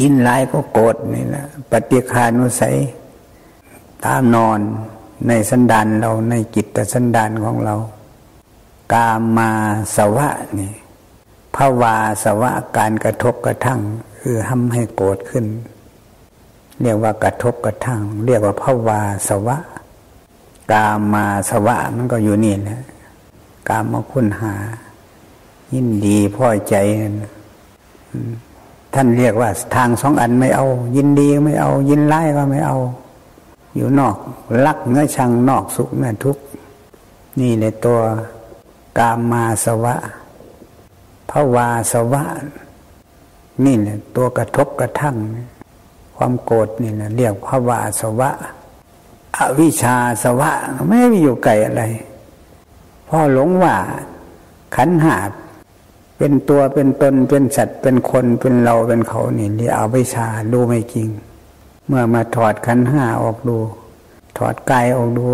ยินร้ายก็โกรธนี่นะปฏิฆานุสัยตามนอนในสันดานเราในจิตตสันดานของเรากามาสวะนี่ภวาสวะการกระทบกระทั่งคือทำให้โกรธขึ้นเรียกว่ากระทบกระทั่งเรียกว่าภวาสวะกามาสวะมันก็อยู่นี่นะกามคุณหายินดีพอใจท่านเรียกว่าทางสองอันไม่เอายินดีก็ไม่เอายินร้ายก็ไม่เอาอยู่นอกรักเนื้อชังนอกสุขเนื้อทุกข์นี่ในตัวกามาสวะภวาสวะนี่แหละตัวกระทบกระทั่งความโกรธนี่แหละเรียกภวาสวะอวิชชาสวะไม่ได้อยู่ไกลอะไรพ่อหลงว่าขันธ์ห้าเป็นตัวเป็นตนเป็นสัตว์เป็นคนเป็นเราเป็นเขานี่เรียกอวิชชารู้ไม่จริงเมื่อมาถอดขันธ์ห้าออกดูถอดกายออกดู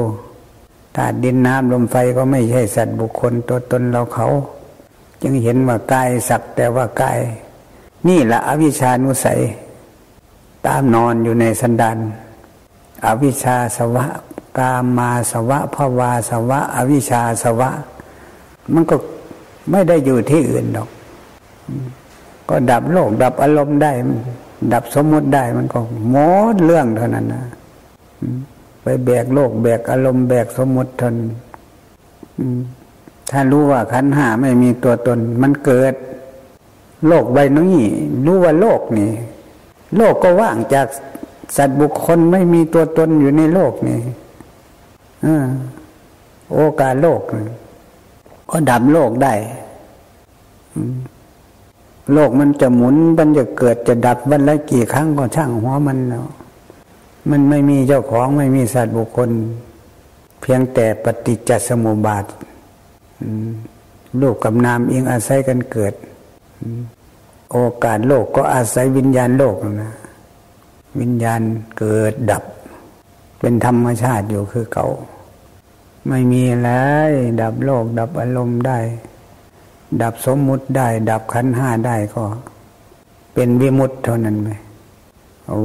ธาตุดินน้ำลมไฟก็ไม่ใช่สัตว์บุคคลตัวตนเราเขาจึงเห็นว่ากายสักแต่ว่ากายนี่แหละอวิชชานุสัยตามนอนอยู่ในสันดานอวิชชาสวะกามาสวะภวาสวะอวิชชาสวะมันก็ไม่ได้อยู่ที่อื่นหรอกก็ดับโลกดับอารมณ์ได้ดับสมมุติได้มันก็หมดเรื่องเท่านั้นนะไปแบกโลกแบกอารมณ์แบกสมมุติทนถ้ารู้ว่าขันธ์ห้าไม่มีตัวตนมันเกิดโลกใบนี้รู้ว่าโลกนี่โลกก็ว่างจากสัตว์บุคคลไม่มีตัวตนอยู่ในโลกนี่โอกาสโลกก็ดับโลกได้โลกมันจะหมุนมันจะเกิดจะดับวันละกี่ครั้งก็ช่างหัวมันแล้วมันไม่มีเจ้าของไม่มีสัตว์บุคคลเพียงแต่ปฏิจจสมุปบาทรูปกับนามเองอาศัยกันเกิดโอกาสโลกก็อาศัยวิญญาณโลกนะวิญญาณเกิดดับเป็นธรรมชาติอยู่คือเก่าไม่มีอะไรดับโลกดับอารมณ์ได้ดับสมมุติได้ดับขันธ์ห้าได้ก็เป็นวิมุตติเท่านั้นไหม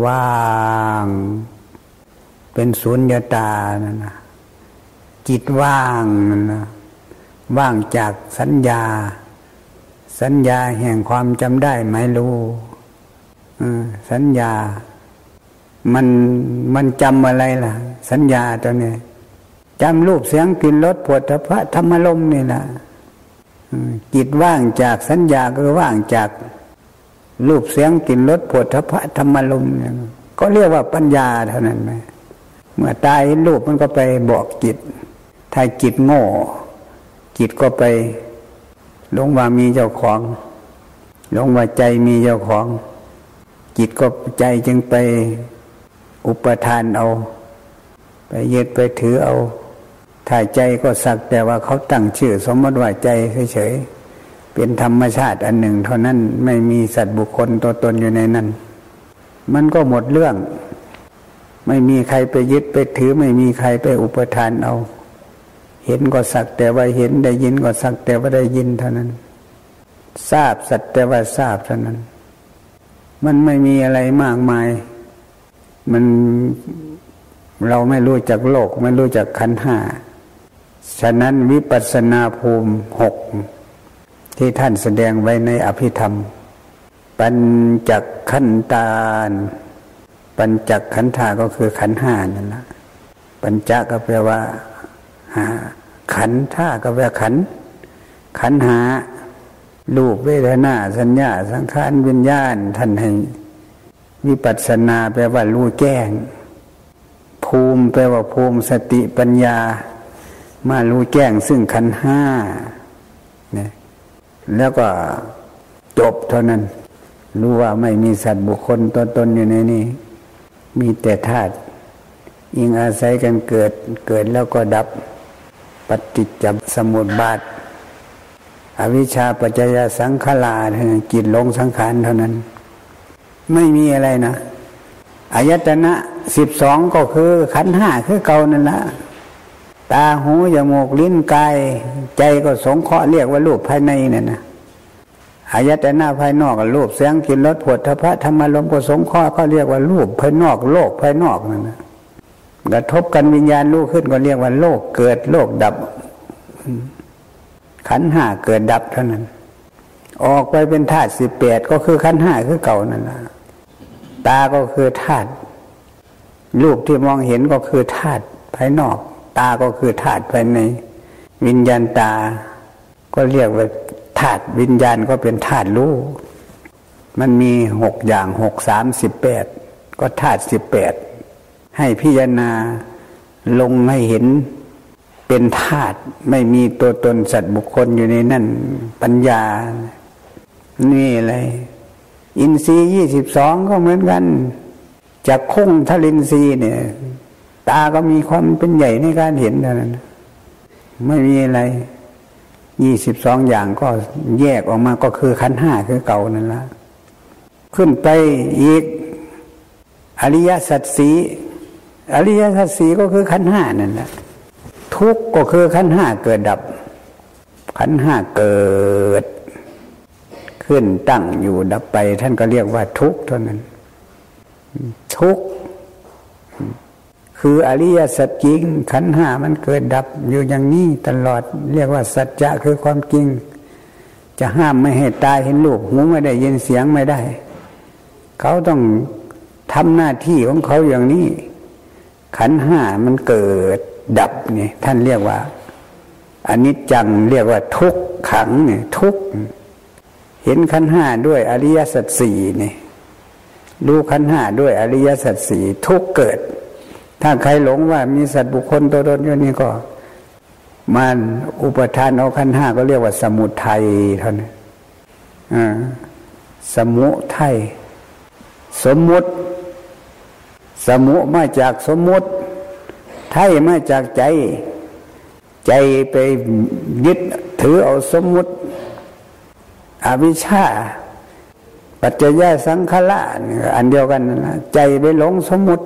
ว่างเป็นสุญญตานั่นนะจิตว่างนั่นนะว่างจากสัญญาสัญญาแห่งความจำได้หมายรู้สัญญามันมันจำอะไรล่ะสัญญาตัวนี้จำรูปเสียงกลิ่นรสผลทพะธรรมลมนี่ล่ะจิตว่างจากสัญญาก็ว่างจากรูปเสียงกลิ่นรสผลทพะธรรมลมเนี่ยก็เรียกว่าปัญญาเท่านั้นไหมเมื่อตายรูปมันก็ไปบอกจิตถ้าจิตโง่จิตก็ไปหลงว่ามีเจ้าของหลงว่าใจมีเจ้าของจิตก็ใจจึงไปอุปทานเอาไปยึดไปถือเอาถ้าใจก็สักแต่ว่าเขาตั้งชื่อสมมติว่าใจเฉยๆเป็นธรรมชาติอันหนึ่งเท่านั้นไม่มีสัตว์บุคคลตัวตนอยู่ในนั้นมันก็หมดเรื่องไม่มีใครไปยึดไปถือไม่มีใครไปอุปทานเอาเห็นก็สักแต่ว่าเห็นได้ยินก็สักแต่ว่าได้ยินเท่านั้นทราบสักแต่ว่าทราบเท่านั้นมันไม่มีอะไรมากมายมันเราไม่รู้จักโลกไม่รู้จักขันธ์ห้าฉะนั้นวิปัสสนาภูมิหกที่ท่านแสดงไว้ในอภิธรรมปัญจขันธานปัญจขันธาก็คือขันธ์ห้านั่นแหละปัญจก็แปลว่าขันท่าก็แปลขันขันหารูปเวทนาสัญญาสังขารวิญญาณท่านให้วิปัสสนาแปลว่ารู้แจ้งภูมิแปลว่าภูมิสติปัญญามารู้แจ้งซึ่งขันห้าเนี่ยแล้วก็จบเท่านั้นรู้ว่าไม่มีสัตว์บุคคลตัวตนอยู่ในนี้มีแต่ธาตุยิ่งอาศัยกันเกิดเกิดแล้วก็ดับปฏิจจสมุปบาทอวิชชาปัจจยสังขาราจิตหลงสังขารเท่านั้นไม่มีอะไรนะอายตนะสิบสองก็คือขันธ์ห้าคือเก่านั่นละตาหูจมูกลิ้นกายใจก็สงเคราะห์เรียกว่ารูปภายในนั่นนะอายตนะภายนอกกับรูปเสียงกลิ่นรสผลทพะธรรมลมก็สงเคราะห์ก็เรียกว่ารูปภายนอกโลกภายนอกนั่นนะกระทบกันวิญญาณรู้ขึ้นก็เรียกว่าโลกเกิดโลกดับขันธ์ห้าเกิดดับเท่านั้นออกไปเป็นธาตุสิบแปดก็คือขันธ์ห้าคือเก่านั่นนะตาก็คือธาตุรูปที่มองเห็นก็คือธาตุภายนอกตาก็คือธาตุภายในวิญญาณตาก็เรียกว่าธาตุวิญญาณก็เป็นธาตุรู้มันมีหกอย่างหกสามสิบแปดก็ธาตุสิบแปดให้พิจารณาลงให้เห็นเป็นธาตุไม่มีตัวตนสัตว์บุคคลอยู่ในนั่นปัญญานี่อะไรอินทรีย์ยี่สิบสองก็เหมือนกันจากคุ้งทลินทรีย์เนี่ยตาก็มีความเป็นใหญ่ในการเห็นเท่านั้นไม่มีอะไรยี่สิบสองอย่างก็แยกออกมาก็คือขันธ์ห้าคือเก่านั่นละขึ้นไปอีกอริยสัจสี่อริยสัจสี่ก็คือขันธ์ห้านั่นแหละท ทุกข์ก็คือขันธ์ห้าเกิดดับขันธ์ห้าเกิดขึ้นตั้งอยู่ดับไปท่านก็เรียกว่าทุกข์เท่านั้นทุกข์คืออริยสัจจริงขันธ์ห้ามันเกิดดับอยู่อย่างนี้ตลอดเรียกว่าสัจจะคือความจริงจะห้ามไม่ให้ตาเห็นรูปหูไม่ได้ยินเสียงไม่ได้เขาต้องทำหน้าที่ของเขาอย่างนี้ขันธ์ห้ามันเกิดดับเนี่ยท่านเรียกว่าอนิจจังเรียกว่าทุกขังเนี่ยทุกเห็นขันธ์ห้าด้วยอริยสัจสี่เนี่ยรู้ขันธ์ห้าด้วยอริยสัจสี่ทุกเกิดถ้าใครหลงว่ามีสัตว์บุคคลตัวตนอยู่นี่ก็มันอุปทานเอาขันธ์ห้าก็เรียกว่าสมุทัยเท่านั้นอ่าสมุทัยสมมุติสมุมาจากสมมุติไทยมาจากใจใจไปยึดถือเอาสมมุติอวิชชาปัจจยสังขารอันเดียวกันนะใจไปหลงสมมุติ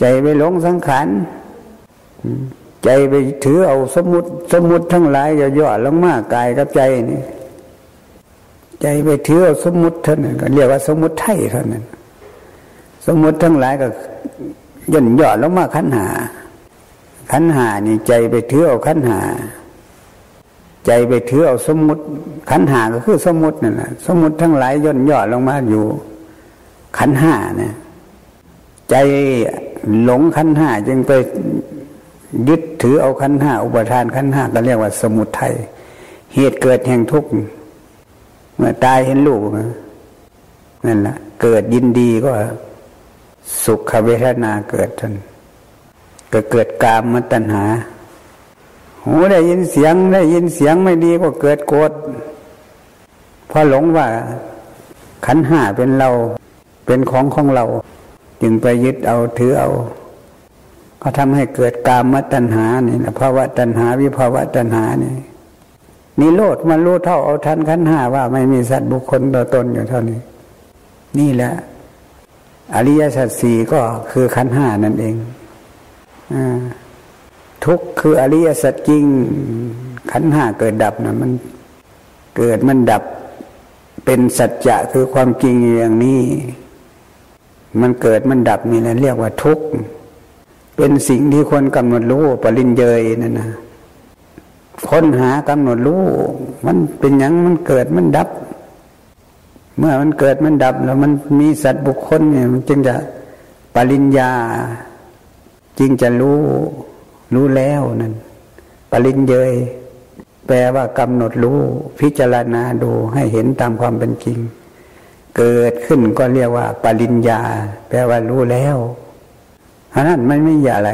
ใจไปหลงสังขารใจไปถือเอาสมมุติสมมุติทั้งหลายย่อๆลงมากายกับใจนี่ใจไปถือเอาสมมุติเท่านั้นก็เรียกว่าสมมุติไทยเท่านั้นสมมุติทั้งหลายก็ย่นย่อลงมาขันธ์ห้าขันธ์ห้านี่ใจไปถือเอาขันธ์ห้าใจไปถือเอาสมมุติขันธ์ห้าก็คือสมมุตินั่นแหละสมมุติทั้งหลายย่นย่อลงมาอยู่ขันธ์ห้านะใจหลงขันธ์ห้าจึงไปยึดถือเอาขันธ์ห้าอุปทานขันธ์ห้าก็เรียกว่าสมุทัยเหตุเกิดแห่งทุกข์เมื่อตายเห็นรูปนั่นแหละเกิดยินดีก็สุขเวทนาเกิดท่านก็เกิดกามตัณหาหูได้ยินเสียงได้ยินเสียงไม่ดีก็เกิดโกรธเพราะหลงว่าขันธ์ห้าเป็นเราเป็นของของเราจึงไปยึดเอาถือเอาก็ทำให้เกิดกามตัณหานี่นะภาวะตัณหาวิภาวะตัณหานี่นิโรธมันรู้เท่าเอาทันขันธ์ห้าว่าไม่มีสัตว์บุคคลตัวตนอยู่เท่านี้นี่แหละอริยสัจสี่ก็คือขันธ์ห้านั่นเองอทุกข์คืออริยสัจจริงขันธ์ห้าเกิดดับนะมันเกิดมันดับเป็นสัจจะคือความจริงอย่างนี้มันเกิดมันดับนี่นะเรียกว่าทุกข์เป็นสิ่งที่คนกำหนดรู้ปริญเยยนั่นนะค้นหากำหนดรู้มันเป็นหยังมันเกิดมันดับเมื่อมันเกิดมันดับแล้วมันมีสัตว์บุคคลเนี่ยมันจึงจะปริญญาจึงจะรู้รู้แล้วนั่นปริญเยยแปลว่ากำหนดรู้พิจารณาดูให้เห็นตามความเป็นจริงเกิดขึ้นก็เรียกว่าปริญญาแปลว่ารู้แล้วอันนั้นมันไม่มีอะไร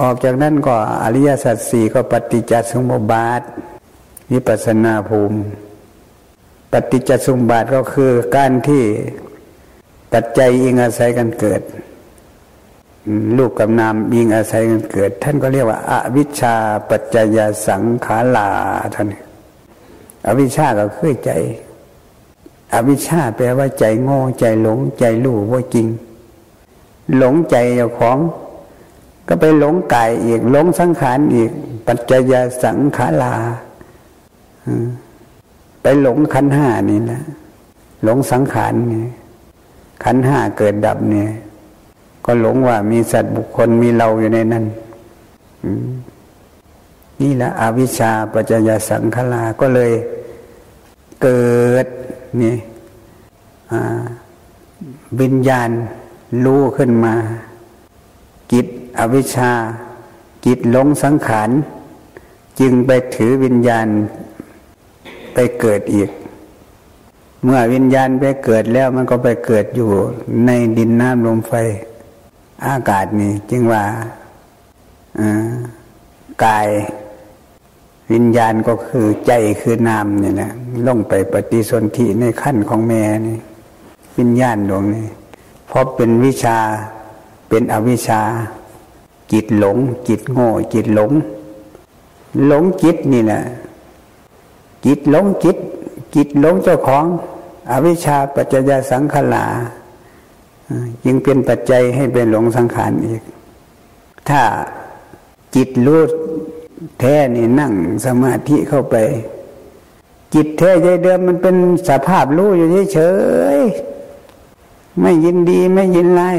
ออกจากนั้นก็อริยสัจสี่ก็ปฏิจจสมุปบาทวิปัสสนาภูมิปฏิจจสมุปบาทก็คือการที่ปัจจัยอิงอาศัยกันเกิดรูปกับนามอิงอาศัยกันเกิดท่านก็เรียกว่าอวิชชาปัจจยสังขาราท่านอวิชชาก็คือใจอวิชชาแปลว่าใจโง่ใจหลงใจรู้ว่าจริงหลงใจเจ้าของก็ไปหลงกายอีกหลงสังขารอีกปัจจยสังขาราไปหลงขันธ์ห้านี่แหละหลงสังขารนี่ขันธ์ห้าเกิดดับเนี่ยก็หลงว่ามีสัตว์บุคคลมีเราอยู่ในนั้นนี่แหละอวิชชาปัจจยสังขาราก็เลยเกิดนี่วิญญาณรู้ขึ้นมาจิตอวิชชาจิตหลงสังขารจึงไปถือวิญญาณไปเกิดอีกเมื่อวิญญาณไปเกิดแล้วมันก็ไปเกิดอยู่ในดินน้ำลมไฟอากาศนี่จึงว่ากายวิญญาณก็คือใจคือนามนี่นะลงไปปฏิสนธิในขั้นของแม่นี่วิญญาณดวงนี้เพราะเป็นวิชาเป็นอวิชชาจิตหลงจิตโง่จิตหลงหลงจิตนี่แหละจิตหลงจิตจิตหลงเจ้าของอวิชชาปัจจยสังขารจึงเป็นปัจจัยให้เป็นหลงสังขารอีกถ้า จิตรู้แท้นี่นั่งสมาธิเข้าไปจิตแท้ใจเดิมมันเป็นสภาพรู้อยู่เฉยๆไม่ยินดีไม่ยินไล่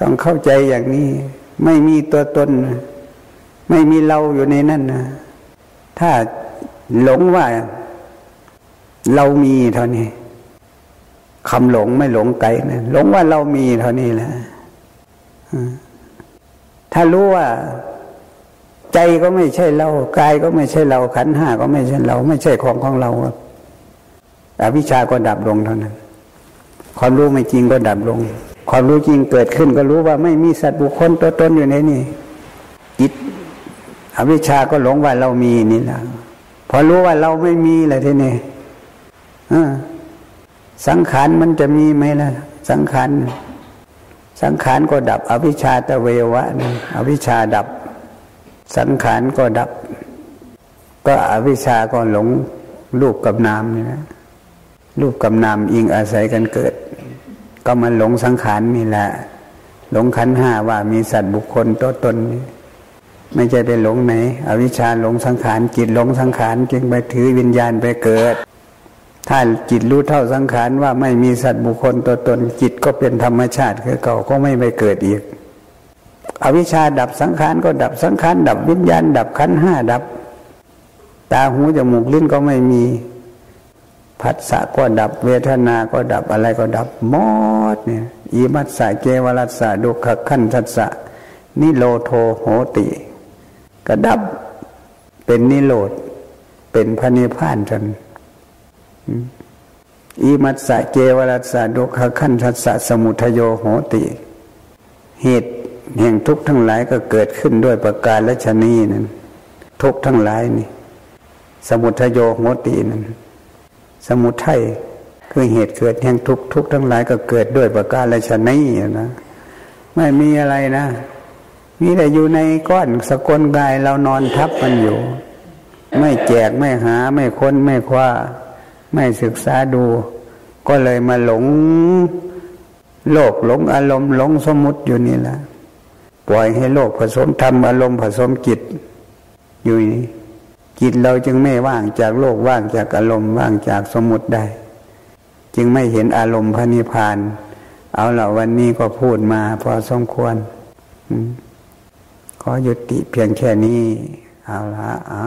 ต้องเข้าใจอย่างนี้ไม่มีตัวตนไม่มีเราอยู่ในนั้นนะถ้าหลงว่าเรามีเท่านี้คำหลงไม่หลงไกลนะหลงว่าเรามีเท่านี้แหละถ้ารู้ว่าใจก็ไม่ใช่เรากายก็ไม่ใช่เราขันธ์ห้าก็ไม่ใช่เราไม่ใช่ของของเราครับอวิชชาก็ดับลงเท่านั้นความรู้ไม่จริงก็ดับลงความรู้จริงเกิดขึ้นก็รู้ว่าไม่มีสัตว์บุคคลตัวตนอยู่ในนี้จิตอวิชชาก็หลงว่าเรามีนี่นะพอรู้ว่าเราไม่มีอะไรทีนี้สังขารมันจะมีไหมล่ะสังขารสังขารก็ดับอวิชชาตะเววะนะอวิชชาดับสังขารก็ดับก็อวิชชาก็หลงรูปกับนามนี่นะรูปกับนามอิงอาศัยกันเกิดก็มันหลงสังขารนี่แหละหลงขันธ์ห้าว่ามีสัตว์บุคคลตัวตนนี่ไม่ใช่ไปหลงไหนอวิชชาหลงสังขารจิตหลงสังขารจึงไปถือวิญญาณไปเกิดถ้าจิตรู้เท่าสังขารว่าไม่มีสัตว์บุคคลตัวตนจิตก็เป็นธรรมชาติคือเก่าก็ไม่ไปเกิดอีกอวิชชาดับสังขารก็ดับสังขารดับวิญญาณดับขันธ์ห้าดับตาหูจมูกลิ้นก็ไม่มีผัสสะก็ดับเวทนาก็ดับอะไรก็ดับหมดเนี่ยอิมัสสะเกวรัสสะดุขขันธัสสะนิโรโธโหติก็ดับเป็นนิโรธเป็นพระนิพพานจนอิมัสสะเกวรัสสะดุขขันธัสสะสมุทโยโหติเหตุแห่งทุกข์ทั้งหลายก็เกิดขึ้นด้วยประการฉะนี้นั้นทุกข์ทั้งหลายนี่สมุทโยโหตินั้นสมุทัยคือเหตุเกิดแห่งทุกข์ทุกข์ทั้งหลายก็เกิดด้วยประการฉะนี้นะไม่มีอะไรนะมีแต่อยู่ในก้อนสกลกายเรานอนทับมันอยู่ไม่แจกไม่หาไม่ค้นไม่คว้าไม่ศึกษาดูก็เลยมาหลงโลกหลงอารมณ์หลงสมมุติอยู่นี่แหละปล่อยให้โลกผสมธรรมอารมณ์ผสมจิตอยู่นี่จิตเราจึงไม่ว่างจากโลกว่างจากอารมณ์ว่างจากสมมุติได้จึงไม่เห็นอารมณ์พระนิพพานเอาล่ะวันนี้ก็พูดมาพอสมควรขอยุติเพียงแค่นี้เอาละเอา